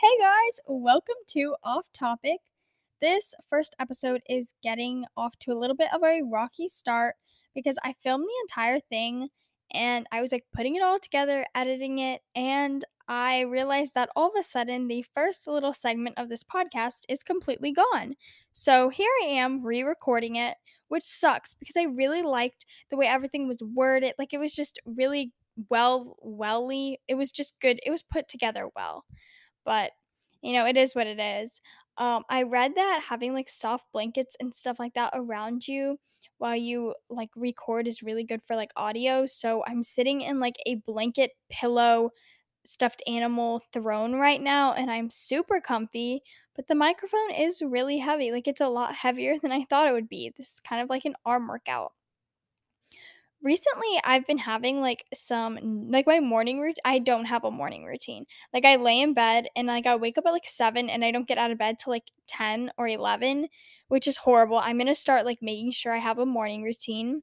Hey guys, welcome to Off Topic. This first episode is getting off to a little bit of a rocky start because I filmed the entire thing and I was putting it all together, editing it, and I realized that all of a sudden the first little segment of this podcast is completely gone. So here I am re-recording it, which sucks because I really liked the way everything was worded. It was just really it was just good. It was put together well. But, it is what it is. I read that having, soft blankets and stuff like that around you while you, record is really good for, audio. So I'm sitting in, a blanket pillow stuffed animal throne right now, and I'm super comfy. But the microphone is really heavy. It's a lot heavier than I thought it would be. This is kind of like an arm workout. Recently, I've been having, my morning routine. I don't have a morning routine. I lay in bed, and, I wake up at, 7, and I don't get out of bed till, 10 or 11, which is horrible. I'm going to start, making sure I have a morning routine.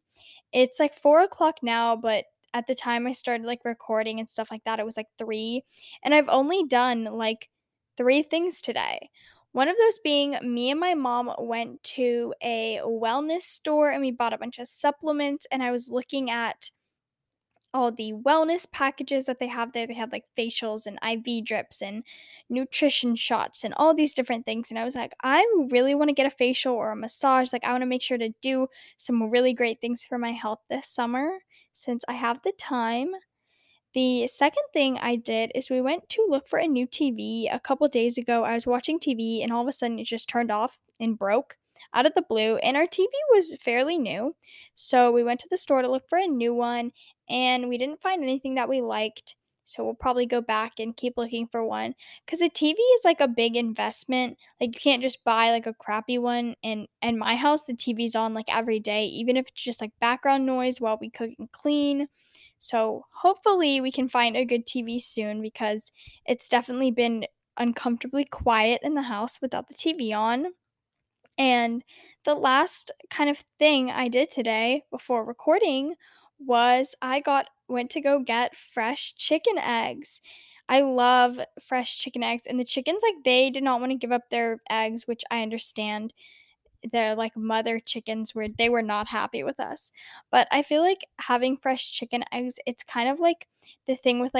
It's, 4 o'clock now, but at the time I started, recording and stuff like that, it was, 3. And I've only done, 3 things today. One of those being me and my mom went to a wellness store and we bought a bunch of supplements, and I was looking at all the wellness packages that they have there. They have facials and IV drips and nutrition shots and all these different things, and I was I really want to get a facial or a massage. I want to make sure to do some really great things for my health this summer since I have the time. The second thing I did is we went to look for a new TV a couple days ago. I was watching TV and all of a sudden it just turned off and broke out of the blue. And our TV was fairly new. So we went to the store to look for a new one and we didn't find anything that we liked. So we'll probably go back and keep looking for one because a TV is a big investment. You can't just buy a crappy one. And in my house, the TV's on every day, even if it's just background noise while we cook and clean. So hopefully we can find a good TV soon because it's definitely been uncomfortably quiet in the house without the TV on. And the last kind of thing I did today before recording was I went to go get fresh chicken eggs. I love fresh chicken eggs, and the chickens, they did not want to give up their eggs, which I understand. Their mother chickens were not happy with us, but I feel having fresh chicken eggs, it's kind of the thing with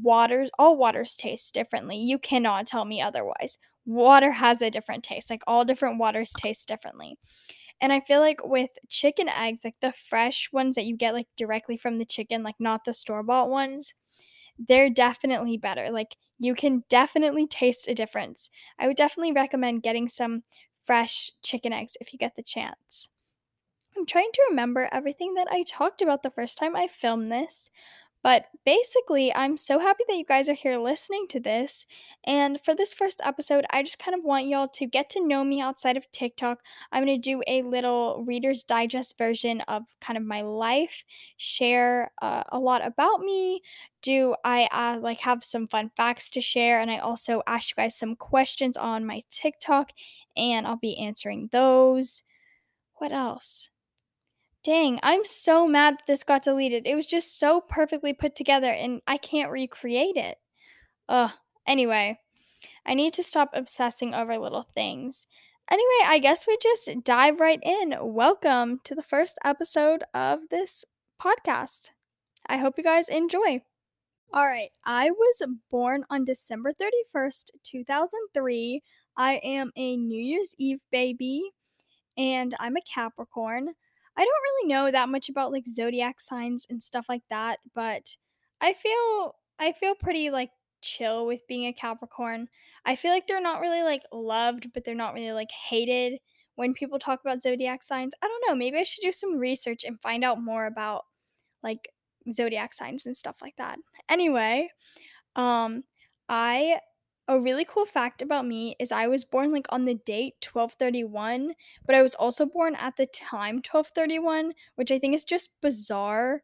waters. All waters taste differently. You cannot tell me otherwise. Water has a different taste. All different waters taste differently. And I feel with chicken eggs, the fresh ones that you get directly from the chicken, not the store-bought ones, they're definitely better. You can definitely taste a difference. I would definitely recommend getting some fresh chicken eggs if you get the chance. I'm trying to remember everything that I talked about the first time I filmed this, but basically I'm so happy that you guys are here listening to this, and for this first episode I just kind of want y'all to get to know me outside of TikTok. I'm going to do a little Reader's Digest version of kind of my life, share a lot about me, have some fun facts to share, and I also asked you guys some questions on my TikTok and I'll be answering those. What else? Dang, I'm so mad that this got deleted. It was just so perfectly put together and I can't recreate it. Anyway, I need to stop obsessing over little things. Anyway, I guess we just dive right in. Welcome to the first episode of this podcast. I hope you guys enjoy. All right, I was born on December 31st, 2003. I am a New Year's Eve baby, and I'm a Capricorn. I don't really know that much about zodiac signs and stuff like that, but I feel pretty chill with being a Capricorn. I feel they're not really loved, but they're not really hated when people talk about zodiac signs. I don't know, maybe I should do some research and find out more about zodiac signs and stuff like that. Anyway, a really cool fact about me is I was born on the date 12/31, but I was also born at the time 12/31, which I think is just bizarre.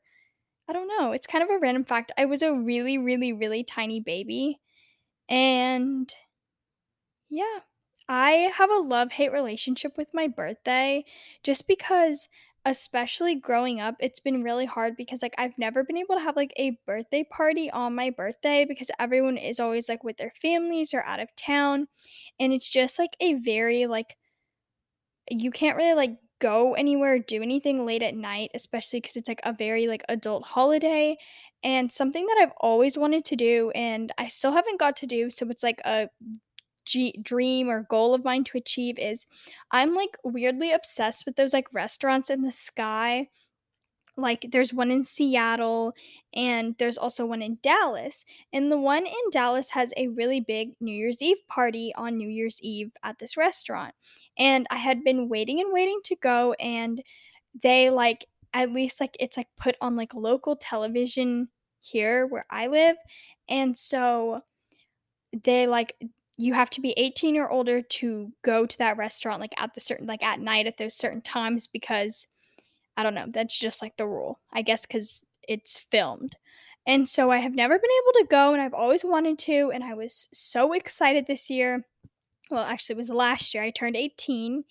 I don't know, it's kind of a random fact. I was a really, really, really tiny baby, and yeah, I have a love-hate relationship with my birthday just because especially growing up, it's been really hard because, like, I've never been able to have, like, a birthday party on my birthday because everyone is always, like, with their families or out of town. And it's just, like, a very, like, you can't really, like, go anywhere or do anything late at night, especially because it's, like, a very, like, adult holiday. And something that I've always wanted to do and I still haven't got to do, so it's, like, a dream or goal of mine to achieve is I'm like weirdly obsessed with those like restaurants in the sky. Like there's one in Seattle and there's also one in Dallas, and the one in Dallas has a really big New Year's Eve party on New Year's Eve at this restaurant, and I had been waiting to go, and they like at least like it's like put on like local television here where I live, and so they like you have to be 18 or older to go to that restaurant, like, at the certain, like, at night at those certain times because, I don't know, that's just, like, the rule, I guess, because it's filmed. And so I have never been able to go, and I've always wanted to, and I was so excited this year. Well, actually, it was last year. I turned 18,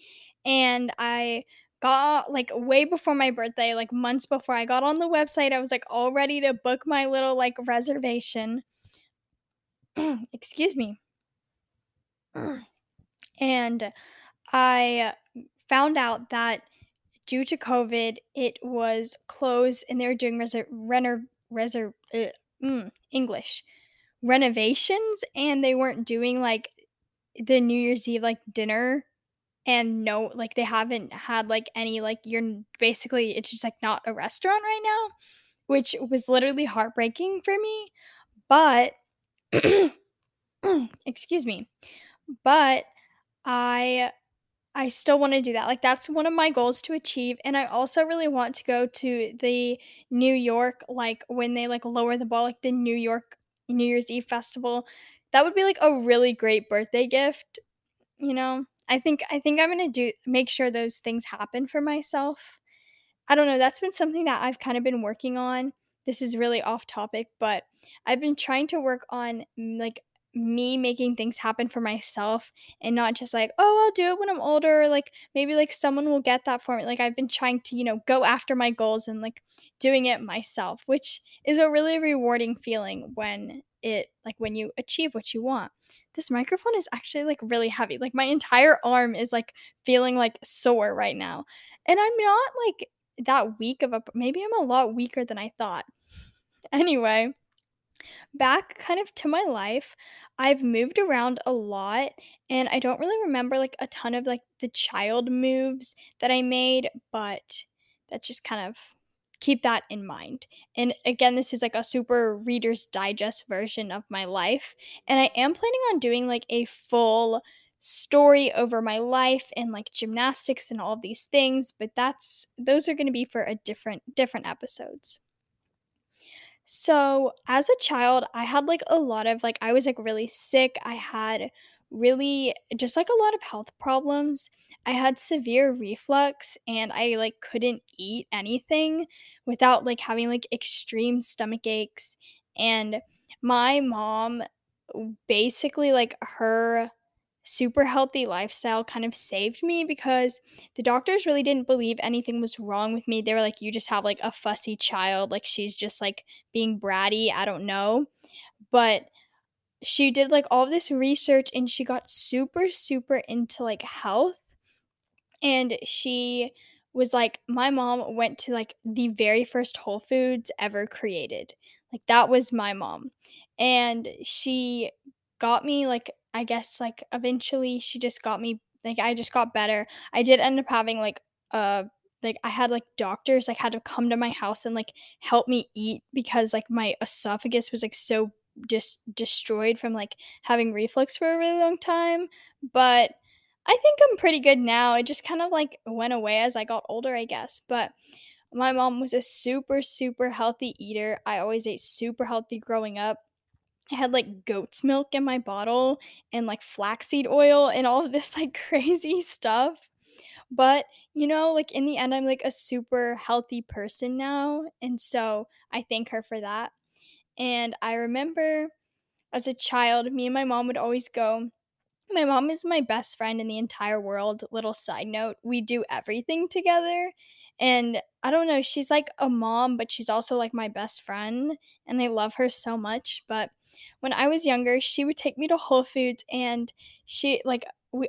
and I got, like, way before my birthday, like, months before I got on the website, I was, like, all ready to book my little, like, reservation. Excuse me. And I found out that due to COVID, it was closed and they were doing renovations, and they weren't doing like the New Year's Eve like dinner, and no, like they haven't had like any like you're basically it's just like not a restaurant right now, which was literally heartbreaking for me. But excuse me. But I still want to do that. Like, that's one of my goals to achieve. And I also really want to go to the New York, like, when they, like, lower the ball, like, the New York New Year's Eve festival. That would be, like, a really great birthday gift, you know? I think I'm going to make sure those things happen for myself. I don't know. That's been something that I've kind of been working on. This is really off topic, but I've been trying to work on, like, me making things happen for myself and not just like, oh, I'll do it when I'm older, like maybe like someone will get that for me. Like I've been trying to, you know, go after my goals and like doing it myself, which is a really rewarding feeling when you achieve what you want. This microphone is actually like really heavy. Like my entire arm is like feeling like sore right now. And I'm not like that weak maybe I'm a lot weaker than I thought. Anyway, back kind of to my life, I've moved around a lot, and I don't really remember like a ton of like the child moves that I made, but that's just kind of keep that in mind. And again, this is like a super Reader's Digest version of my life, and I am planning on doing like a full story over my life and like gymnastics and all these things, but those are going to be for a different episodes. So as a child, I had like a lot of like I was like really sick. I had really just like a lot of health problems. I had severe reflux, and I like couldn't eat anything without like having like extreme stomach aches. And my mom basically like her super healthy lifestyle kind of saved me because the doctors really didn't believe anything was wrong with me. They were like, you just have like a fussy child, like she's just like being bratty, I don't know. But she did like all this research, and she got super, super into like health, and she was like, my mom went to like the very first Whole Foods ever created. Like that was my mom. And she got me like I guess, like, eventually she just got me, like, I just got better. I did end up having, like, I had, like, doctors, like, had to come to my house and, like, help me eat because, like, my esophagus was, like, so just destroyed from, like, having reflux for a really long time. But I think I'm pretty good now. It just kind of, like, went away as I got older, I guess. But my mom was a super, super healthy eater. I always ate super healthy growing up. I had like goat's milk in my bottle and like flaxseed oil and all of this like crazy stuff. But, you know, like in the end, I'm like a super healthy person now. And so I thank her for that. And I remember as a child, me and my mom would always go. My mom is my best friend in the entire world. Little side note, we do everything together. And I don't know, she's like a mom, but she's also like my best friend, and I love her so much. But when I was younger, she would take me to Whole Foods, and she like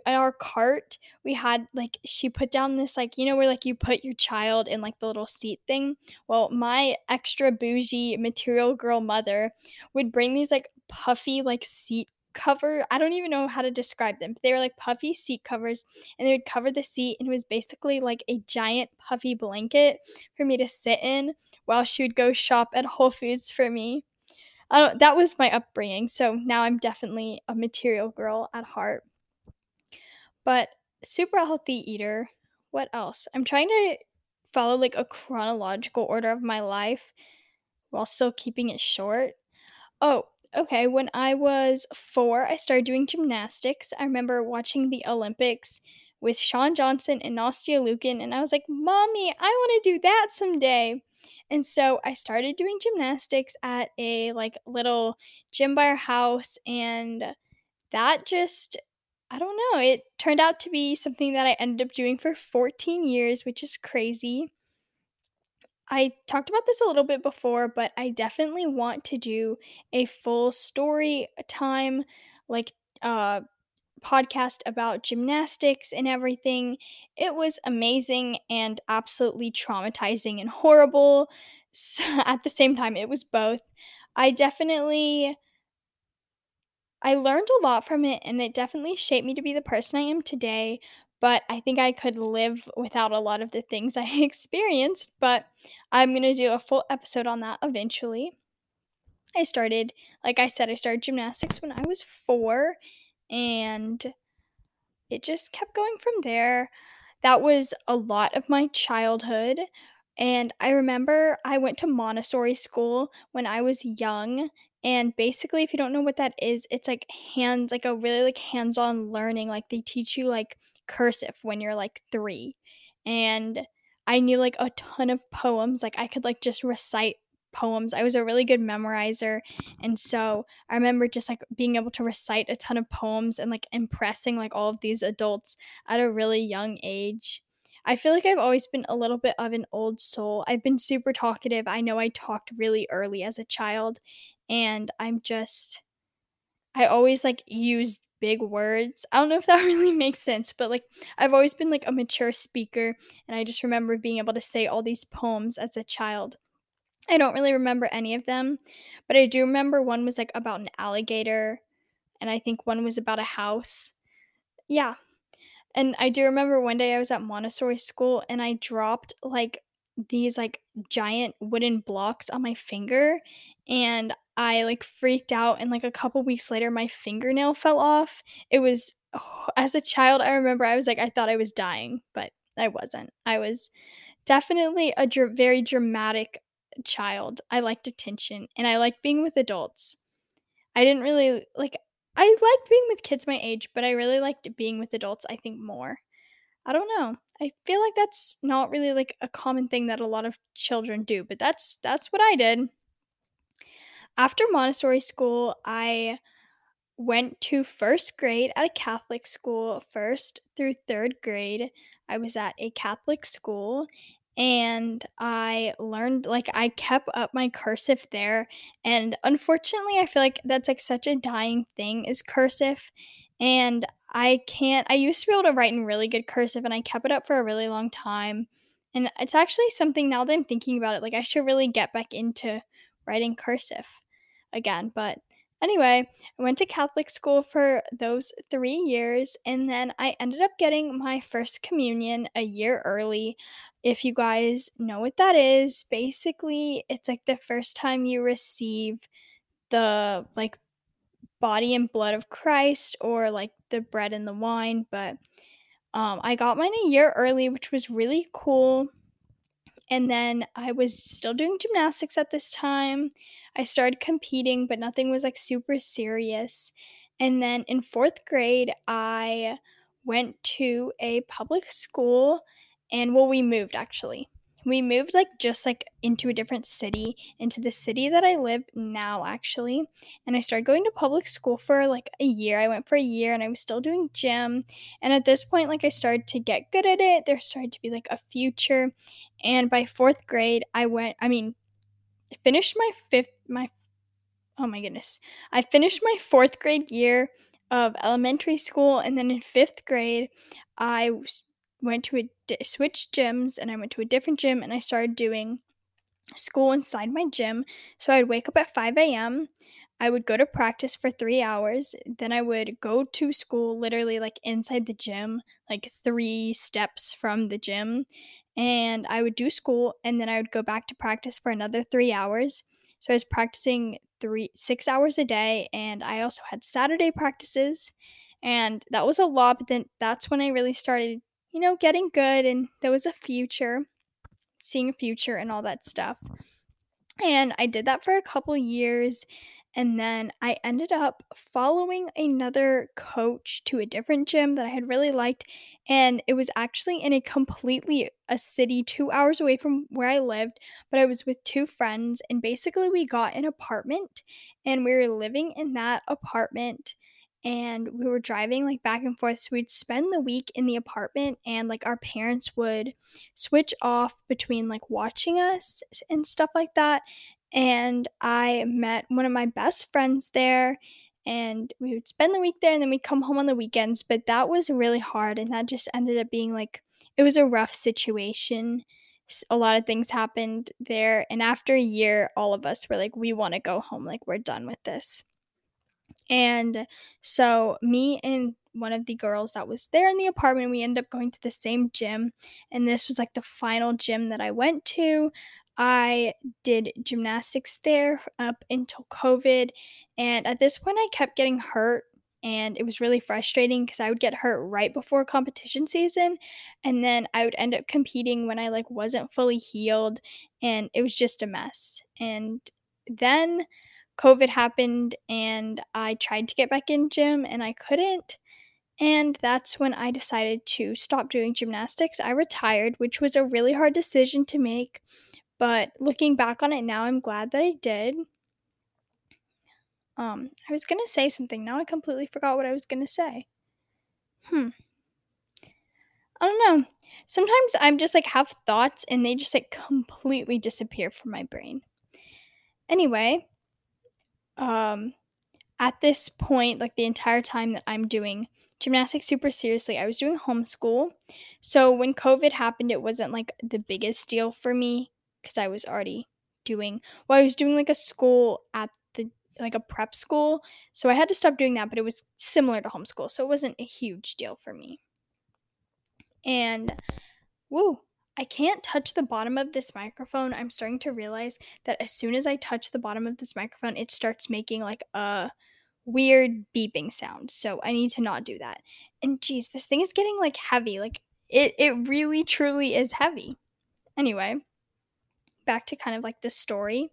our cart, we had like, she put down this like, you know, where like you put your child in like the little seat thing. Well, my extra bougie material girl mother would bring these like puffy like seat cover, I don't even know how to describe them, but they were like puffy seat covers, and they would cover the seat, and it was basically like a giant puffy blanket for me to sit in while she would go shop at Whole Foods for me. That was my upbringing, so now I'm definitely a material girl at heart, but super healthy eater. What else? I'm trying to follow like a chronological order of my life while still keeping it short. Okay, when I was 4, I started doing gymnastics. I remember watching the Olympics with Shawn Johnson and Nastia Lukin, and I was like, Mommy, I want to do that someday. And so I started doing gymnastics at a like little gym by our house, and that just, I don't know, it turned out to be something that I ended up doing for 14 years, which is crazy. I talked about this a little bit before, but I definitely want to do a full story time, like, podcast about gymnastics and everything. It was amazing and absolutely traumatizing and horrible. So at the same time, it was both. I learned a lot from it, and it definitely shaped me to be the person I am today. But I think I could live without a lot of the things I experienced, but I'm going to do a full episode on that eventually. I started gymnastics when I was 4, and it just kept going from there. That was a lot of my childhood, and I remember I went to Montessori school when I was young. And basically, if you don't know what that is, it's like hands-on learning. Like they teach you like cursive when you're like 3. And I knew like a ton of poems. Like I could like just recite poems. I was a really good memorizer. And so I remember just like being able to recite a ton of poems and like impressing like all of these adults at a really young age. I feel like I've always been a little bit of an old soul. I've been super talkative. I know I talked really early as a child. And I always like used big words. I don't know if that really makes sense, but like I've always been like a mature speaker, and I just remember being able to say all these poems as a child. I don't really remember any of them, but I do remember one was like about an alligator, and I think one was about a house. Yeah. And I do remember one day I was at Montessori school, and I dropped like these like giant wooden blocks on my finger, and I like freaked out, and like a couple weeks later my fingernail fell off. It was, as a child, I remember I was like, I thought I was dying, but I wasn't. I was definitely a very dramatic child. I liked attention, and I liked being with adults. I liked being with kids my age, but I really liked being with adults, I think, more. I don't know. I feel like that's not really like a common thing that a lot of children do, but that's what I did. After Montessori school, I went to first grade at a Catholic school. First through third grade, I was at a Catholic school, and I learned, like, I kept up my cursive there. And unfortunately, I feel like that's, like, such a dying thing is cursive. And I used to be able to write in really good cursive, and I kept it up for a really long time. And it's actually something, now that I'm thinking about it, like, I should really get back into writing cursive again. But anyway, I went to Catholic school for those 3 years, and then I ended up getting my first communion a year early. If you guys know what that is, basically it's like the first time you receive the like body and blood of Christ, or like the bread and the wine. But I got mine a year early, which was really cool. And then I was still doing gymnastics at this time. I started competing, but nothing was like super serious. And then in 4th grade, I went to a public school, and we moved actually. we moved just into a different city, into the city that I live now actually. And I started going to public school for a year. I went for a year and I was still doing gym. And at this point, I started to get good at it. There started to be a future. And by fourth grade, I finished my fourth grade year of elementary school. And then in fifth grade, I went to switched gyms, and I went to a different gym, and I started doing school inside my gym. So I'd wake up at 5 a.m., I would go to practice for 3 hours, then I would go to school literally inside the gym, 3 steps from the gym, and I would do school, and then I would go back to practice for another 3 hours. So I was practicing 6 hours a day, and I also had Saturday practices, and that was a lot, but then that's when I really started getting good, and there was a future, seeing a future and all that stuff. And I did that for a couple years, and then I ended up following another coach to a different gym that I had really liked, and it was actually in a city 2 hours away from where I lived, but I was with 2 friends, and basically we got an apartment, and we were living in that apartment. And we were driving back and forth, so we'd spend the week in the apartment, and our parents would switch off between watching us and stuff like that. And I met one of my best friends there, and we would spend the week there, and then we'd come home on the weekends. But that was really hard, and that just ended up being it was a rough situation. A lot of things happened there, and after a year, all of us were we want to go home, we're done with this. And so me and one of the girls that was there in the apartment, we ended up going to the same gym, and this was the final gym that I went to. I did gymnastics there up until COVID, and at this point I kept getting hurt, and it was really frustrating because I would get hurt right before competition season, and then I would end up competing when I wasn't fully healed, and it was just a mess. And then COVID happened, and I tried to get back in gym, and I couldn't, and that's when I decided to stop doing gymnastics. I retired, which was a really hard decision to make, but looking back on it now, I'm glad that I did. I was going to say something. Now I completely forgot what I was going to say. I don't know. Sometimes I'm just have thoughts, and they just completely disappear from my brain. Anyway, at this point, the entire time that I'm doing gymnastics super seriously, I was doing homeschool. So when COVID happened, it wasn't the biggest deal for me because I was already doing, well, I was doing a school at the, a prep school. So I had to stop doing that, but it was similar to homeschool. So it wasn't a huge deal for me. And I can't touch the bottom of this microphone. I'm starting to realize that as soon as I touch the bottom of this microphone, it starts making a weird beeping sound. So I need to not do that. And geez, this thing is getting heavy. It really truly is heavy. Anyway, back to kind of this story.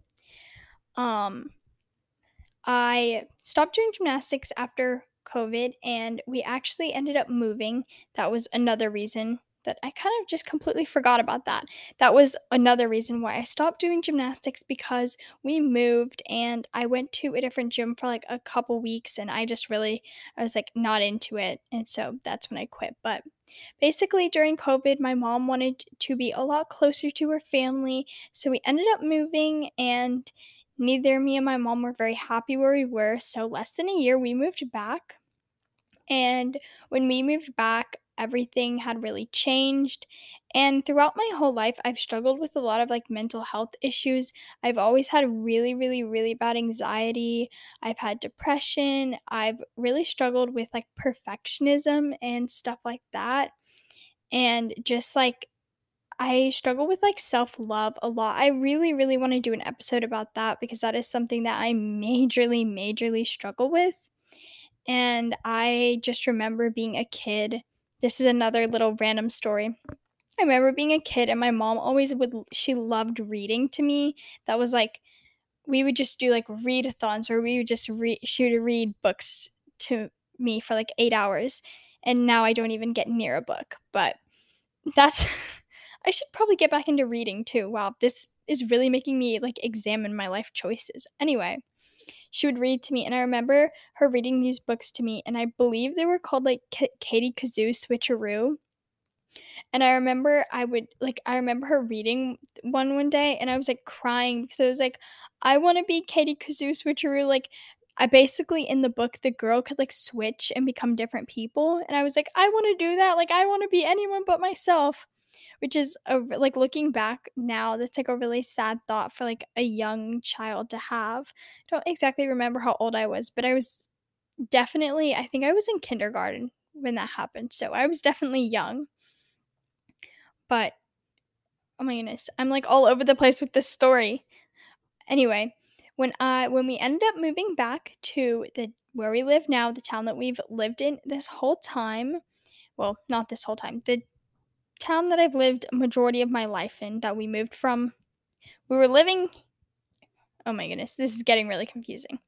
I stopped doing gymnastics after COVID, and we actually ended up moving. That was another reason that I kind of just completely forgot about that. That was another reason why I stopped doing gymnastics, because we moved and I went to a different gym for a couple weeks, and I just really, I was not into it, and so that's when I quit. But basically during COVID, my mom wanted to be a lot closer to her family, so we ended up moving, and neither me and my mom were very happy where we were, so less than a year we moved back. And when we moved back, everything had really changed, and throughout my whole life I've struggled with a lot of mental health issues. I've always had really, really, really bad anxiety. I've had depression. I've really struggled with perfectionism and stuff like that, and just I struggle with self-love a lot. I really, really want to do an episode about that because that is something that I majorly, majorly struggle with. And I just remember being a kid. This is another little random story. I remember being a kid, and my mom she loved reading to me. That was we would just do read-a-thons, or we would just she would read books to me for 8 hours. And now I don't even get near a book, but that's, I should probably get back into reading too. Wow, this is really making me like examine my life choices. Anyway, she would read to me, and I remember her reading these books to me, and I believe they were called like Katie Kazoo Switcheroo. And I remember I remember her reading one day, and I was like crying because I was like, I want to be Katie Kazoo Switcheroo. Like, I basically, in the book, the girl could like switch and become different people, and I was like, I want to do that. Like, I want to be anyone but myself, which is like, looking back now, that's like a really sad thought for like a young child to have. I don't exactly remember how old I was, but I was definitely, I think I was in kindergarten when that happened, so I was definitely young. But, oh my goodness, I'm like all over the place with this story. Anyway, when we ended up moving back to where we live now, the town that we've lived in this whole time, well, not this whole time, the town that I've lived majority of my life in that we moved from, we were living, oh my goodness, this is getting really confusing.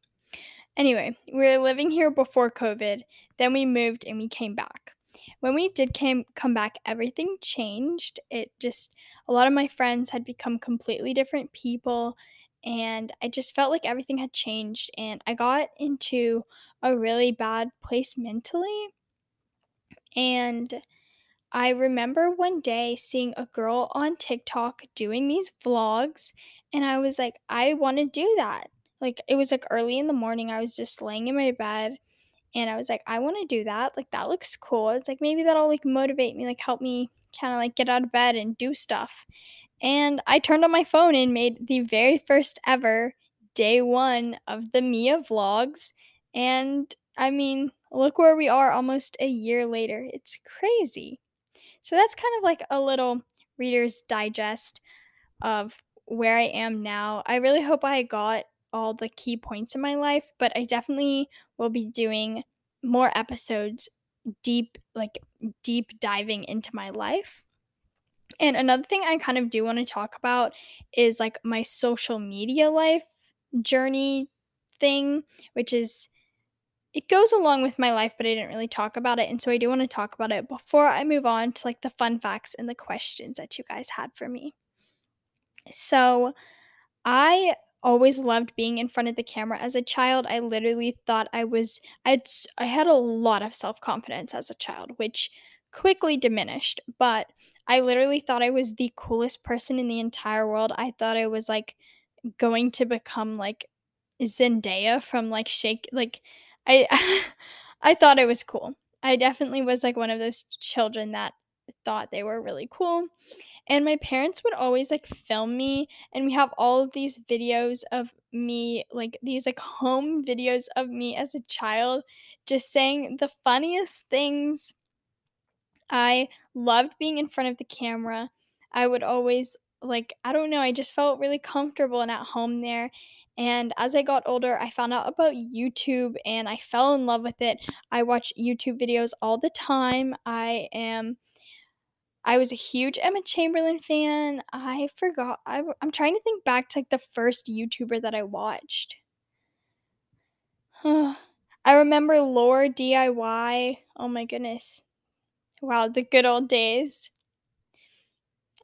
Anyway, we were living here before COVID, then we moved and we came back. When we did come back, everything changed. It just, a lot of my friends had become completely different people, and I just felt like everything had changed, and I got into a really bad place mentally. And I remember one day seeing a girl on TikTok doing these vlogs, and I was like, I want to do that. Like, it was like early in the morning, I was just laying in my bed, and I was like, I want to do that. Like, that looks cool. It's like, maybe that'll like motivate me, like help me kind of like get out of bed and do stuff. And I turned on my phone and made the very first ever day one of the Mia vlogs. And I mean, look where we are almost a year later. It's crazy. So that's kind of like a little Reader's Digest of where I am now. I really hope I got all the key points in my life, but I definitely will be doing more episodes deep diving into my life. And another thing I kind of do want to talk about is like my social media life journey thing, which is, it goes along with my life, but I didn't really talk about it, and so I do want to talk about it before I move on to like the fun facts and the questions that you guys had for me. So I always loved being in front of the camera as a child. I literally thought I had a lot of self-confidence as a child, which quickly diminished, but I literally thought I was the coolest person in the entire world. I thought I was like going to become like Zendaya from like Shake, like I thought I was cool. I definitely was like one of those children that thought they were really cool. And my parents would always like film me, and we have all of these videos of me, like these like home videos of me as a child, just saying the funniest things. I loved being in front of the camera. I would always like, I don't know, I just felt really comfortable and at home there. And as I got older, I found out about YouTube and I fell in love with it. I watch YouTube videos all the time. I was a huge Emma Chamberlain fan. I forgot. I'm trying to think back to like the first YouTuber that I watched. I remember Lore DIY. Oh my goodness. Wow, the good old days.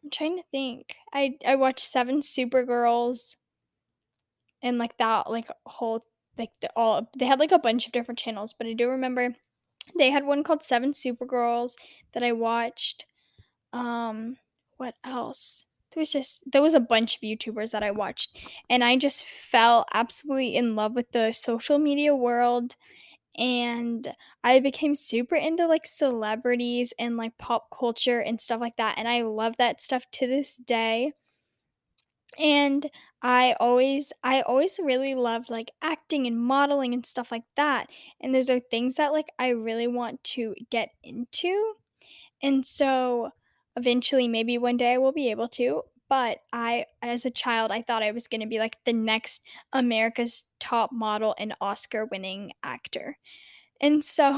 I'm trying to think. I watched Seven Supergirls and like that like whole like the all they had like a bunch of different channels, but I do remember they had one called Seven Supergirls that I watched. What else? There was a bunch of YouTubers that I watched, and I just fell absolutely in love with the social media world, and I became super into like celebrities and like pop culture and stuff like that, and I love that stuff to this day. And I always really loved like acting and modeling and stuff like that, and those are things that like I really want to get into, and so eventually, maybe one day I will be able to, but as a child, I thought I was going to be like the next America's Top Model and Oscar-winning actor. And so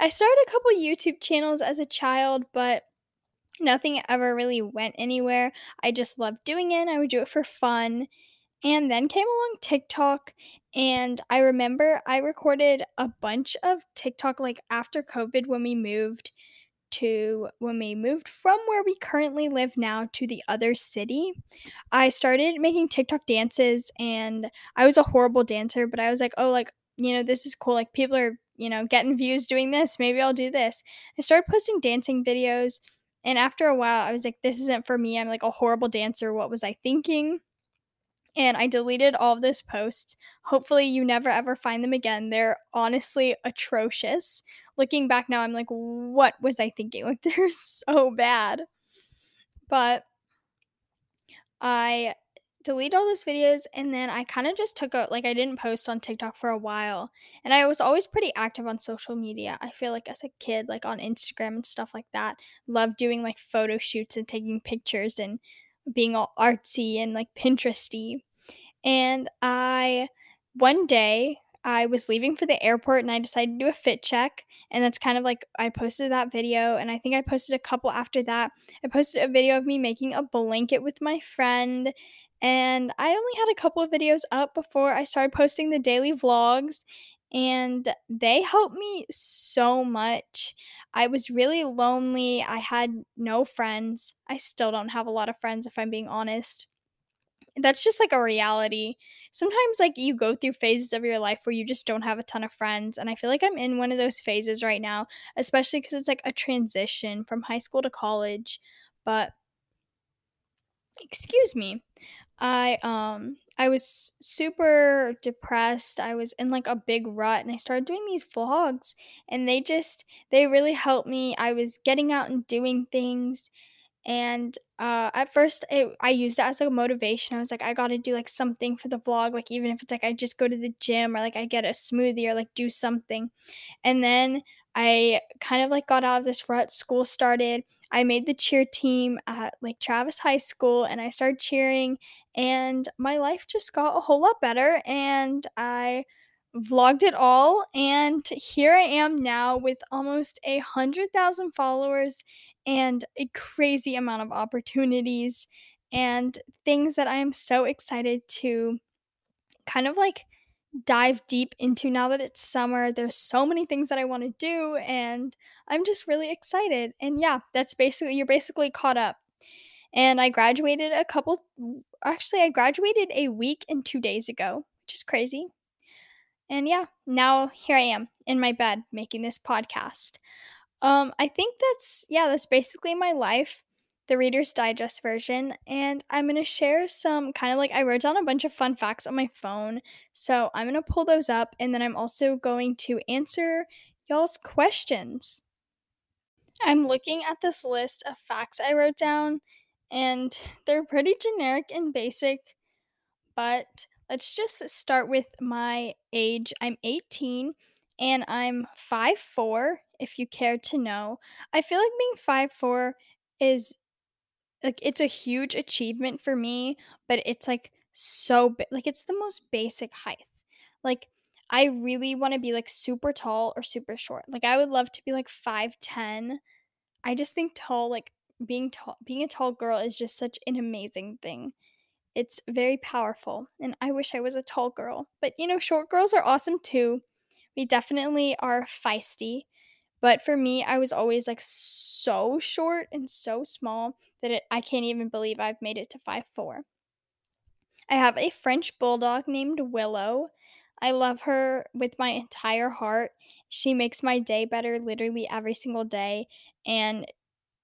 I started a couple YouTube channels as a child, but nothing ever really went anywhere. I just loved doing it. I would do it for fun. And then came along TikTok, and I remember I recorded a bunch of TikTok like after COVID when we moved to when we moved from where we currently live now to the other city, I started making TikTok dances, and I was a horrible dancer, but I was like, oh, like, you know, this is cool. Like, people are, you know, getting views doing this. Maybe I'll do this. I started posting dancing videos, and after a while, I was like, this isn't for me. I'm like a horrible dancer. What was I thinking? And I deleted all of those posts. Hopefully, you never ever find them again. They're honestly atrocious. Looking back now, I'm like, what was I thinking? Like, they're so bad. But I deleted all those videos, and then I kind of just took out, like, I didn't post on TikTok for a while. And I was always pretty active on social media. I feel like as a kid, like, on Instagram and stuff like that, loved doing, like, photo shoots and taking pictures and being all artsy and like Pinteresty. And one day I was leaving for the airport, and I decided to do a fit check, and that's kind of like, I posted that video, and I think I posted a couple after that. I posted a video of me making a blanket with my friend, and I only had a couple of videos up before I started posting the daily vlogs, and they helped me so much. I was really lonely. I had no friends. I still don't have a lot of friends, if I'm being honest. That's just like a reality. Sometimes like you go through phases of your life where you just don't have a ton of friends, and I feel like I'm in one of those phases right now, especially because it's like a transition from high school to college. But excuse me. I was super depressed. I was in like a big rut, and I started doing these vlogs, and they really helped me. I was getting out and doing things, and at first I used it as a motivation. I was like, I gotta do like something for the vlog, like even if it's like I just go to the gym, or like I get a smoothie, or like do something. And then I kind of like got out of this rut. School started. I made the cheer team at Lake Travis High School, and I started cheering, and my life just got a whole lot better, and I vlogged it all, and here I am now with almost 100,000 followers and a crazy amount of opportunities and things that I am so excited to kind of like dive deep into now that it's summer. There's so many things that I want to do, and I'm just really excited. And yeah, that's basically, you're basically caught up. And I graduated a week and 2 days ago, which is crazy. And yeah, now here I am in my bed making this podcast. I think that's basically my life, the Reader's Digest version, and I'm going to share some kind of like, I wrote down a bunch of fun facts on my phone, so I'm going to pull those up, and then I'm also going to answer y'all's questions. I'm looking at this list of facts I wrote down, and they're pretty generic and basic, but let's just start with my age. I'm 18, and I'm 5'4", if you care to know. I feel like being 5'4" is like, it's a huge achievement for me, but it's like so like it's the most basic height. Like, I really want to be like super tall or super short. Like, I would love to be like 5'10". I just think tall, like being a tall girl is just such an amazing thing. It's very powerful, and I wish I was a tall girl. But you know, short girls are awesome too. We definitely are feisty. But for me, I was always like so short and so small that I can't even believe I've made it to 5'4". I have a French bulldog named Willow. I love her with my entire heart. She makes my day better literally every single day. And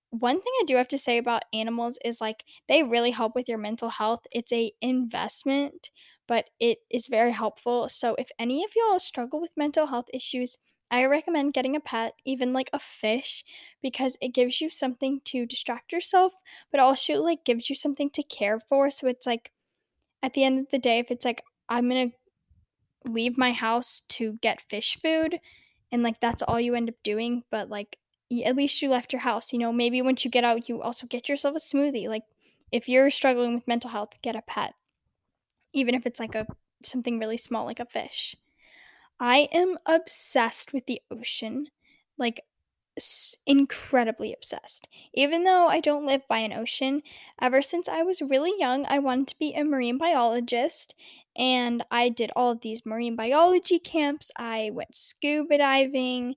one thing I do have to say about animals is like, they really help with your mental health. It's an investment, but it is very helpful. So if any of y'all struggle with mental health issues, I recommend getting a pet, even like a fish, because it gives you something to distract yourself, but also like gives you something to care for. So it's like, at the end of the day, if it's like, I'm going to leave my house to get fish food, and like that's all you end up doing, but like at least you left your house, you know. Maybe once you get out, you also get yourself a smoothie. Like, if you're struggling with mental health, get a pet, even if it's like something really small, like a fish. I am obsessed with the ocean, like incredibly obsessed. Even though I don't live by an ocean, ever since I was really young, I wanted to be a marine biologist, and I did all of these marine biology camps. I went scuba diving.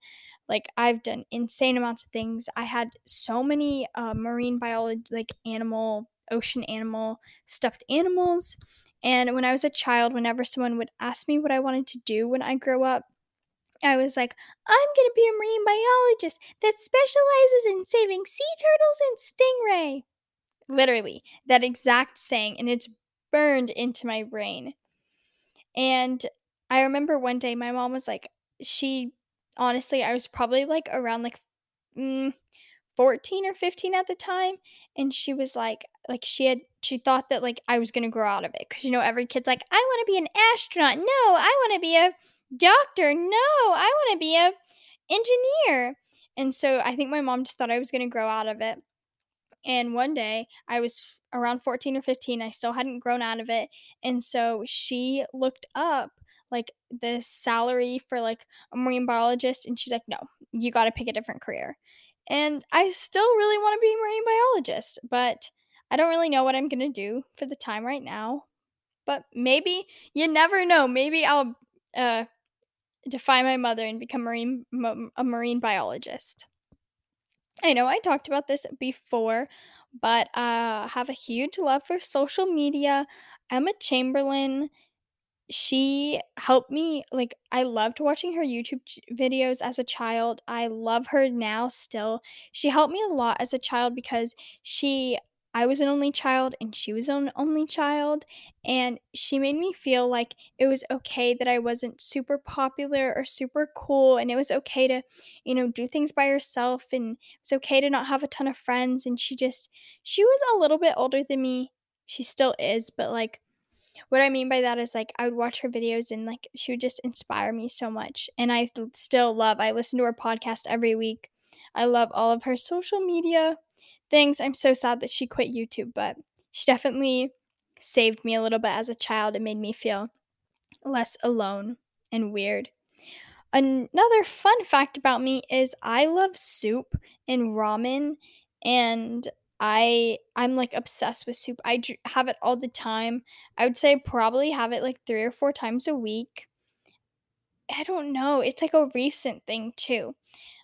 Like, I've done insane amounts of things. I had so many marine biology, like animal, ocean animal, stuffed animals. And when I was a child, whenever someone would ask me what I wanted to do when I grew up, I was like, I'm going to be a marine biologist that specializes in saving sea turtles and stingray. Literally, that exact saying, and it's burned into my brain. And I remember one day my mom was like, honestly, I was probably like around like 14 or 15 at the time, and she was like she thought that like I was gonna grow out of it, because you know every kid's like, I want to be an astronaut. No, I want to be a doctor. No, I want to be a engineer. And so I think my mom just thought I was gonna grow out of it. And one day, I was around 14 or 15, I still hadn't grown out of it, and so she looked up, like, the salary for, like, a marine biologist, and she's like, no, you gotta pick a different career. And I still really want to be a marine biologist, but I don't really know what I'm gonna do for the time right now. But maybe, you never know, maybe I'll defy my mother and become a marine biologist. I know I talked about this before, but I have a huge love for social media. Emma Chamberlain, she helped me. Like, I loved watching her YouTube videos as a child. I love her now still. She helped me a lot as a child because I was an only child and she was an only child, and she made me feel like it was okay that I wasn't super popular or super cool, and it was okay to, you know, do things by yourself, and it was okay to not have a ton of friends. And she was a little bit older than me. She still is, but like what I mean by that is like I would watch her videos and like she would just inspire me so much. And I listen to her podcast every week. I love all of her social media things. I'm so sad that she quit YouTube, but she definitely saved me a little bit as a child and made me feel less alone and weird. Another fun fact about me is I love soup and ramen, and I'm like obsessed with soup. I have it all the time. I would say I probably have it like 3 or 4 times a week. I don't know. It's like a recent thing too.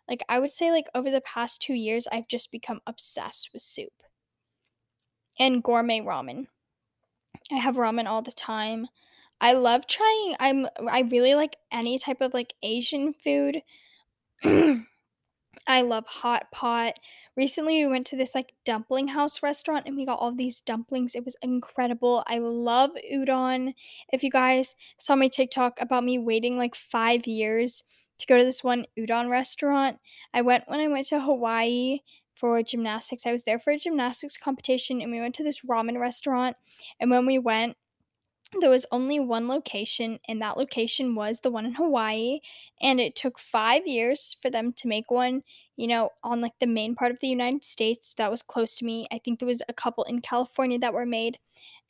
Like, I would say, like, over the past 2 years, I've just become obsessed with soup. And gourmet ramen. I have ramen all the time. I love trying, I really like any type of, like, Asian food. I love hot pot. Recently, we went to this, like, dumpling house restaurant, and we got all these dumplings. It was incredible. I love udon. If you guys saw my TikTok about me waiting, like, 5 years to go to this one udon restaurant. I went when I went to Hawaii for gymnastics. I was there for a gymnastics competition, and we went to this ramen restaurant. And when we went, there was only one location, and that location was the one in Hawaii. And it took 5 years for them to make one, you know, on like the main part of the United States. That was close to me. I think there was a couple in California that were made.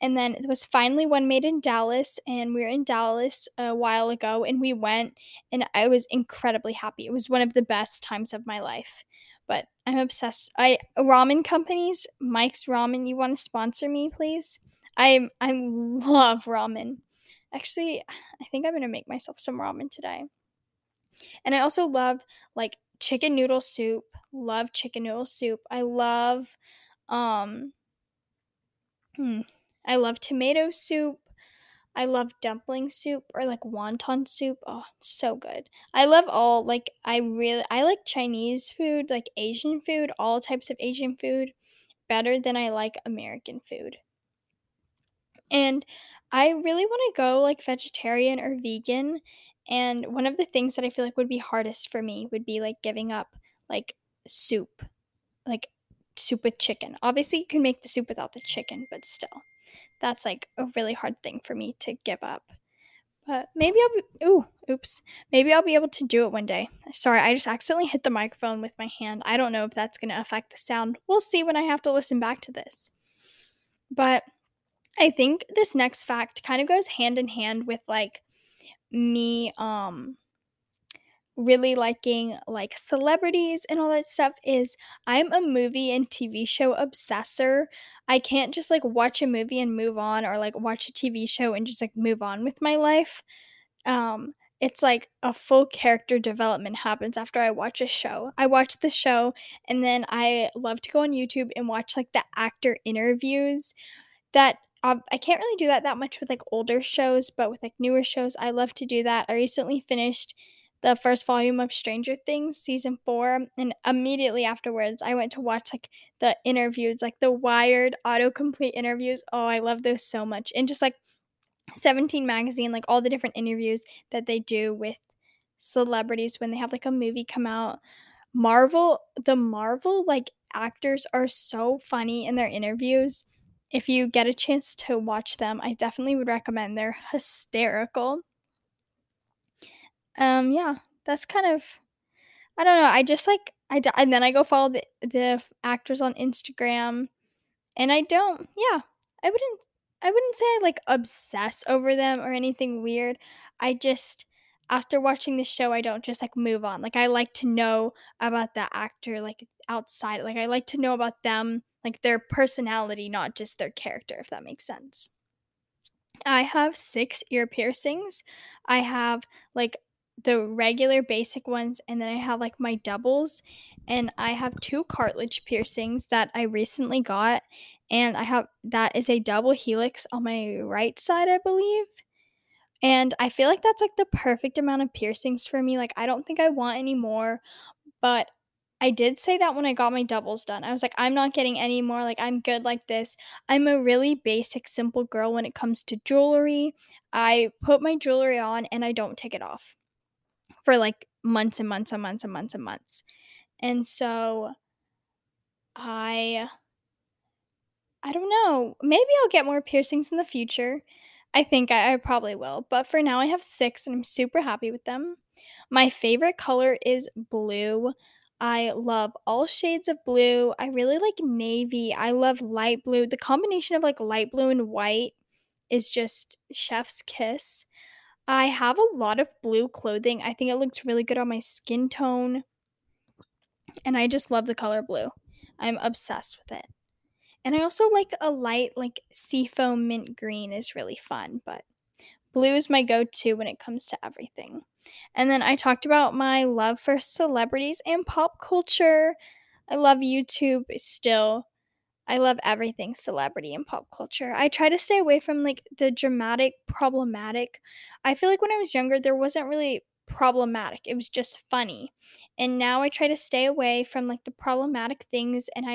And then it was finally one made in Dallas, and we were in Dallas a while ago, and we went, and I was incredibly happy. It was one of the best times of my life, but I'm obsessed. Ramen companies, Mike's Ramen, you want to sponsor me, please? I love ramen. Actually, I think I'm going to make myself some ramen today. And I also love, like, chicken noodle soup. Love chicken noodle soup. I love, I love tomato soup. I love dumpling soup or, like, wonton soup. Oh, so good. I love all, like, I like Chinese food, like, Asian food, all types of Asian food better than I like American food. And I really want to go, like, vegetarian or vegan. And one of the things that I feel like would be hardest for me would be, like, giving up, like, soup. Like, soup with chicken. Obviously, you can make the soup without the chicken, but still. That's, like, a really hard thing for me to give up. But maybe Maybe I'll be able to do it one day. Sorry, I just accidentally hit the microphone with my hand. I don't know if that's going to affect the sound. We'll see when I have to listen back to this. But I think this next fact kind of goes hand in hand with, like, me really liking, like, celebrities and all that stuff, is I'm a movie and TV show obsessor. I can't just, like, watch a movie and move on, or, like, watch a TV show and just, like, move on with my life. it's like a full character development happens after I watch a show. I watch the show, and then I love to go on YouTube and watch like the actor interviews. That I can't really do that much with like older shows, but with like newer shows, I love to do that. I recently finished the first volume of Stranger Things, season 4, and immediately afterwards, I went to watch like the interviews, like the Wired autocomplete interviews. Oh, I love those so much. And just like 17 Magazine, like all the different interviews that they do with celebrities when they have like a movie come out. Marvel, the Marvel like actors are so funny in their interviews. If you get a chance to watch them, I definitely would recommend. They're hysterical. Yeah, that's kind of, I don't know, I just like, and then I go follow the actors on Instagram, and I wouldn't say I like obsess over them or anything weird. I just, after watching the show, I don't just like move on. Like I like to know about the actor, like outside, like I like to know about them, like their personality, not just their character, if that makes sense. I have 6 ear piercings. I have like the regular basic ones, and then I have like my doubles, and I have 2 cartilage piercings that I recently got, and I have, that is a double helix on my right side, I believe. And I feel like that's like the perfect amount of piercings for me. Like I don't think I want any more, but I did say that when I got my doubles done. I was like, I'm not getting any more. Like, I'm good like this. I'm a really basic, simple girl when it comes to jewelry. I put my jewelry on and I don't take it off for like months and months and months and months and months. And so I don't know. Maybe I'll get more piercings in the future. I think I probably will. But for now, I have 6 and I'm super happy with them. My favorite color is blue. I love all shades of blue. I really like navy. I love light blue. The combination of like light blue and white is just chef's kiss. I have a lot of blue clothing. I think it looks really good on my skin tone. And I just love the color blue. I'm obsessed with it. And I also like a light like seafoam mint green is really fun, but blue is my go-to when it comes to everything. And then I talked about my love for celebrities and pop culture. I love YouTube still. I love everything celebrity and pop culture. I try to stay away from like the dramatic, problematic. I feel like when I was younger, there wasn't really problematic. It was just funny. And now I try to stay away from like the problematic things, and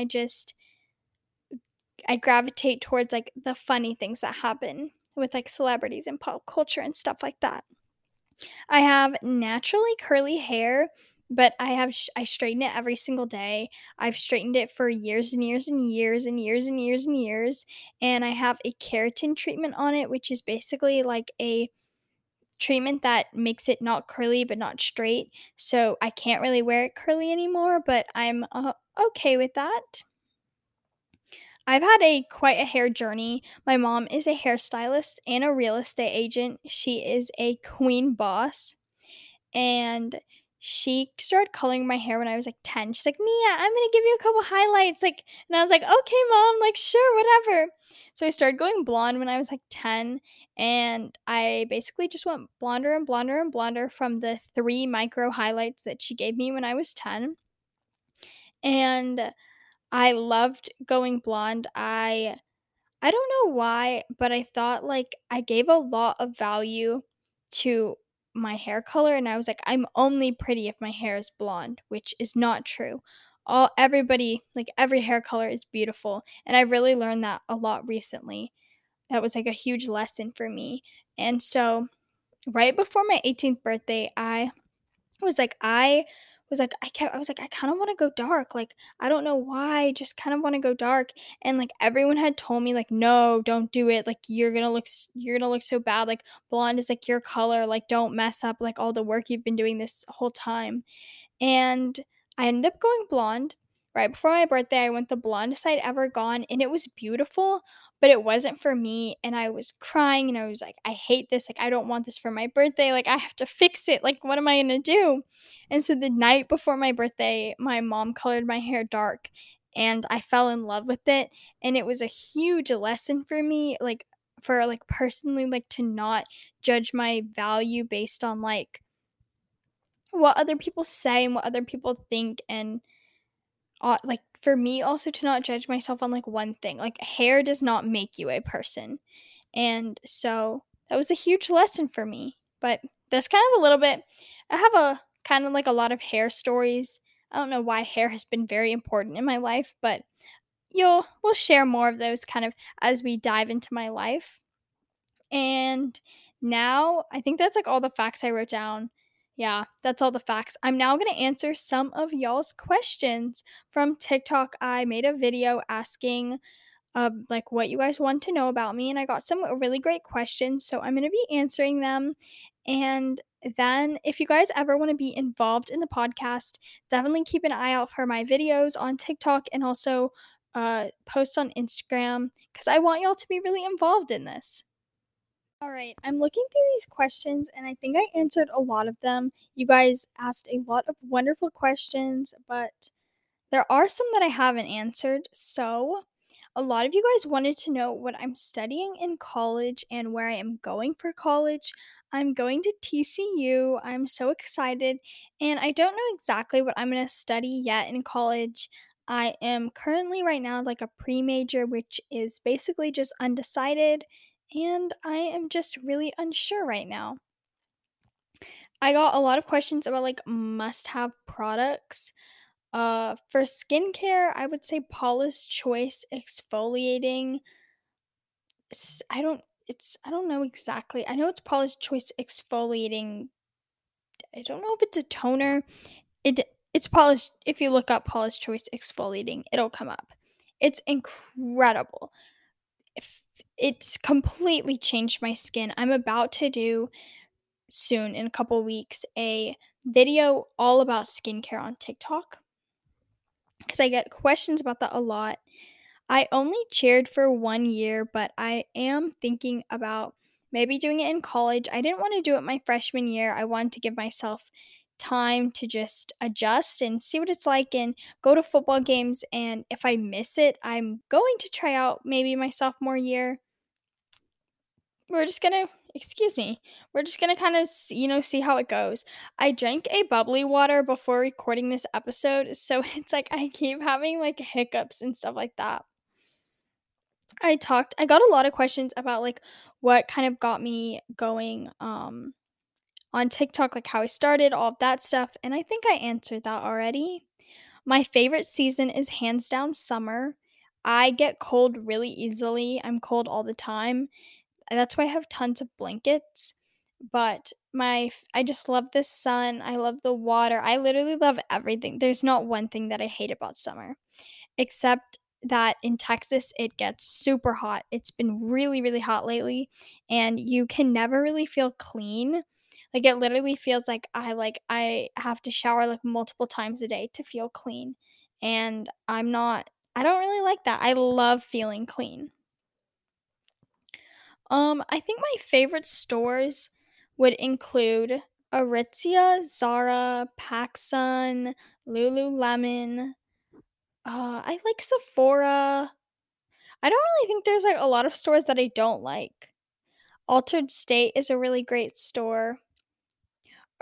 I gravitate towards like the funny things that happen with like celebrities and pop culture and stuff like that. I have naturally curly hair, but I straighten it every single day. I've straightened it for years and years and years and years and years and years, and I have a keratin treatment on it, which is basically like a treatment that makes it not curly but not straight. So I can't really wear it curly anymore, but I'm okay with that. I've had quite a hair journey. My mom is a hairstylist and a real estate agent. She is a queen boss. And she started coloring my hair when I was like 10. She's like, Mia, I'm going to give you a couple highlights. And I was like, okay, mom, like, sure, whatever. So I started going blonde when I was like 10. And I basically just went blonder and blonder and blonder from the 3 micro highlights that she gave me when I was 10. And I loved going blonde. I don't know why, but I thought like I gave a lot of value to my hair color, and I was like, I'm only pretty if my hair is blonde, which is not true. Everybody, like every hair color is beautiful, and I really learned that a lot recently. That was like a huge lesson for me. And so right before my 18th birthday, I kind of want to go dark. Like, I don't know why, just kind of want to go dark. And like everyone had told me like, no, don't do it. Like you're going to look so bad. Like blonde is like your color. Like don't mess up like all the work you've been doing this whole time. And I ended up going blonde. Right before my birthday, I went the blondest I'd ever gone, and it was beautiful, but it wasn't for me, and I was crying, and I was like, I hate this, like, I don't want this for my birthday, like, I have to fix it, like, what am I gonna do? And so the night before my birthday, my mom colored my hair dark, and I fell in love with it, and it was a huge lesson for me, like, for like personally like to not judge my value based on like what other people say and what other people think, and like for me also to not judge myself on like one thing. Like hair does not make you a person, and so that was a huge lesson for me. But that's kind of a little bit, I have a kind of like a lot of hair stories. I don't know why hair has been very important in my life, but we'll share more of those kind of as we dive into my life. And now I think that's like all the facts I wrote down. Yeah, that's all the facts. I'm now going to answer some of y'all's questions from TikTok. I made a video asking like what you guys want to know about me, and I got some really great questions, so I'm going to be answering them. And then if you guys ever want to be involved in the podcast, definitely keep an eye out for my videos on TikTok and also posts on Instagram, because I want y'all to be really involved in this. All right, I'm looking through these questions, and I think I answered a lot of them. You guys asked a lot of wonderful questions, but there are some that I haven't answered. So a lot of you guys wanted to know what I'm studying in college and where I am going for college. I'm going to TCU. I'm so excited, and I don't know exactly what I'm going to study yet in college. I am currently right now like a pre-major, which is basically just undecided. And I am just really unsure right now. I got a lot of questions about like must-have products. For skincare, I would say Paula's Choice exfoliating. I don't know exactly. I know it's Paula's Choice exfoliating. I don't know if it's a toner. It's Paula's. If you look up Paula's Choice exfoliating, it'll come up. It's incredible. It's completely changed my skin. I'm about to do soon in a couple weeks a video all about skincare on TikTok, because I get questions about that a lot. I only cheered for 1 year, but I am thinking about maybe doing it in college. I didn't want to do it my freshman year. I wanted to give myself time to just adjust and see what it's like and go to football games, and if I miss it, I'm going to try out maybe my sophomore year. We're just gonna kind of see how it goes. I drank a bubbly water before recording this episode, so it's like I keep having like hiccups and stuff like that. I got a lot of questions about like what kind of got me going on TikTok, like how I started, all of that stuff, and I think I answered that already. My favorite season is hands down summer. I get cold really easily. I'm cold all the time. That's why I have tons of blankets. But I just love the sun. I love the water. I literally love everything. There's not one thing that I hate about summer, except that in Texas it gets super hot. It's been really, really hot lately, and you can never really feel clean. Like it literally feels like I have to shower like multiple times a day to feel clean. And I don't really like that. I love feeling clean. I think my favorite stores would include Aritzia, Zara, Pacsun, Lululemon. I like Sephora. I don't really think there's like a lot of stores that I don't like. Altered State is a really great store.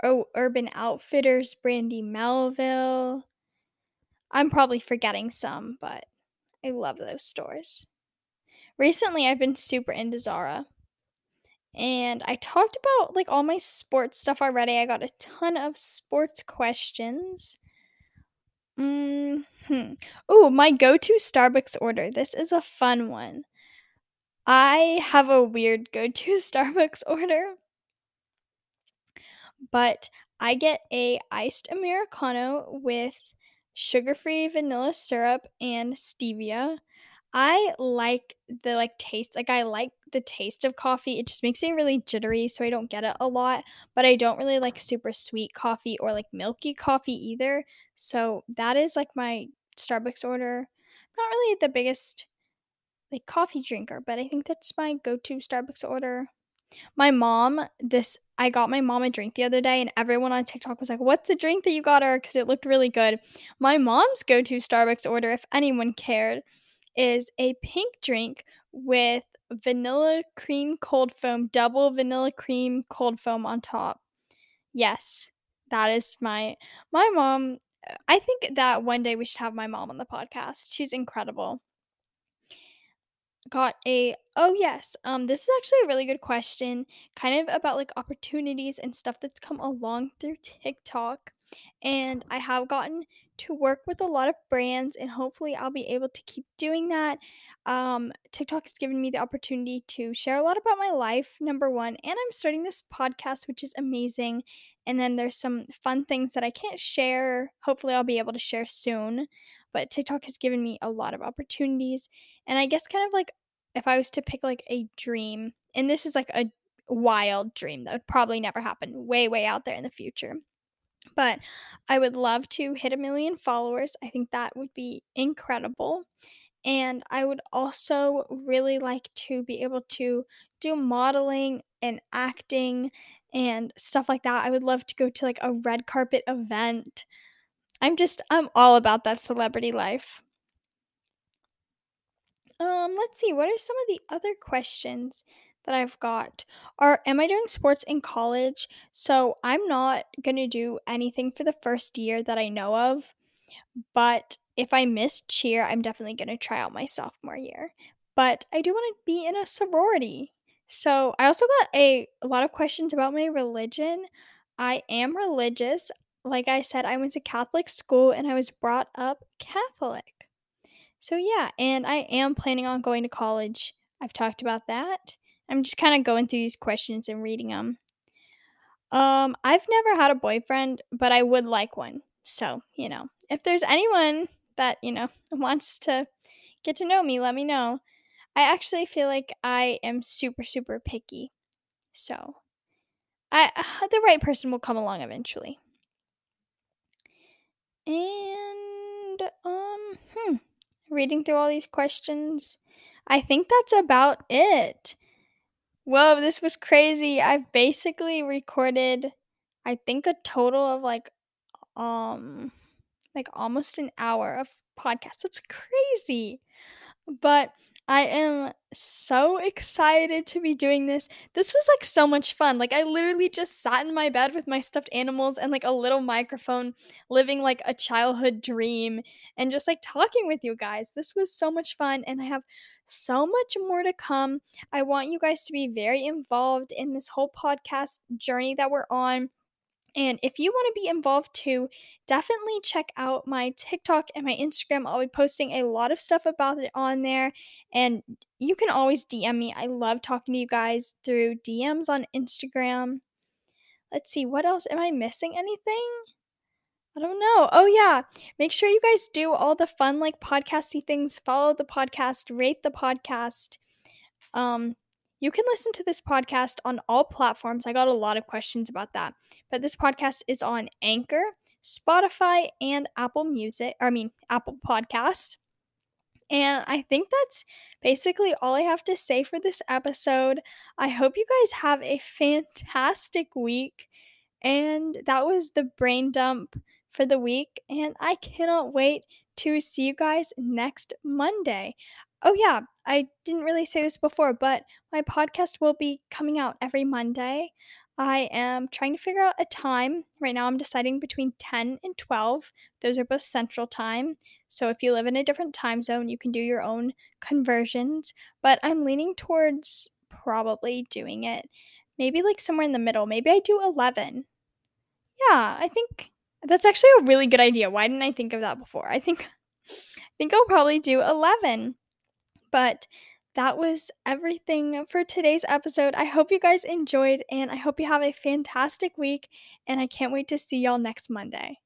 Oh, Urban Outfitters, Brandy Melville. I'm probably forgetting some, but I love those stores. Recently, I've been super into Zara. And I talked about like all my sports stuff already. I got a ton of sports questions. Oh, my go-to Starbucks order. This is a fun one. I have a weird go-to Starbucks order, but I get a iced Americano with sugar-free vanilla syrup and stevia. I like the taste. Like I like the taste of coffee. It just makes me really jittery, so I don't get it a lot, but I don't really like super sweet coffee or like milky coffee either. So that is like my Starbucks order. I'm not really the biggest coffee drinker, but I think that's my go-to Starbucks order. I got my mom a drink the other day, and everyone on TikTok was like, what's the drink that you got her, because it looked really good. My mom's go-to Starbucks order, if anyone cared, is a pink drink with vanilla cream cold foam, double vanilla cream cold foam on top. Yes, that is my mom. I think that one day we should have my mom on the podcast. She's incredible. This is actually a really good question, kind of about like opportunities and stuff that's come along through TikTok. And I have gotten to work with a lot of brands, and hopefully I'll be able to keep doing that. TikTok has given me the opportunity to share a lot about my life, number one, and I'm starting this podcast, which is amazing. And then there's some fun things that I can't share. Hopefully I'll be able to share soon. But TikTok has given me a lot of opportunities. And I guess kind of like if I was to pick like a dream, and this is like a wild dream that would probably never happen, way, way out there in the future. But I would love to hit 1 million followers. I think that would be incredible. And I would also really like to be able to do modeling and acting and stuff like that. I would love to go to like a red carpet event. I'm all about that celebrity life. Let's see, what are some of the other questions that I've got? Am I doing sports in college? So I'm not going to do anything for the first year that I know of, but if I miss cheer, I'm definitely going to try out my sophomore year. But I do want to be in a sorority. So I also got a lot of questions about my religion. I am religious. Like I said, I went to Catholic school and I was brought up Catholic. So yeah, and I am planning on going to college. I've talked about that. I'm just kind of going through these questions and reading them. I've never had a boyfriend, but I would like one. So, if there's anyone that, wants to get to know me, let me know. I actually feel like I am super, super picky. So, the right person will come along eventually. And, reading through all these questions, I think that's about it. Whoa, this was crazy. I've basically recorded, I think, a total of like almost an hour of podcast. That's crazy. But I am so excited to be doing this. This was like so much fun. Like I literally just sat in my bed with my stuffed animals and like a little microphone, living like a childhood dream and just like talking with you guys. This was so much fun, and I have so much more to come. I want you guys to be very involved in this whole podcast journey that we're on. And if you want to be involved too, definitely check out my TikTok and my Instagram. I'll be posting a lot of stuff about it on there. And you can always DM me. I love talking to you guys through DMs on Instagram. Let's see, what else? Am I missing anything? I don't know. Oh, yeah. Make sure you guys do all the fun, like, podcasty things. Follow the podcast. Rate the podcast. You can listen to this podcast on all platforms. I got a lot of questions about that. But this podcast is on Anchor, Spotify, and Apple Podcast. And I think that's basically all I have to say for this episode. I hope you guys have a fantastic week. And that was the brain dump for the week. And I cannot wait to see you guys next Monday. Oh yeah, I didn't really say this before, but my podcast will be coming out every Monday. I am trying to figure out a time. Right now I'm deciding between 10 and 12. Those are both Central Time. So if you live in a different time zone, you can do your own conversions. But I'm leaning towards probably doing it maybe like somewhere in the middle. Maybe I do 11. Yeah, I think that's actually a really good idea. Why didn't I think of that before? I think I'll probably do 11. But that was everything for today's episode. I hope you guys enjoyed, and I hope you have a fantastic week, and I can't wait to see y'all next Monday.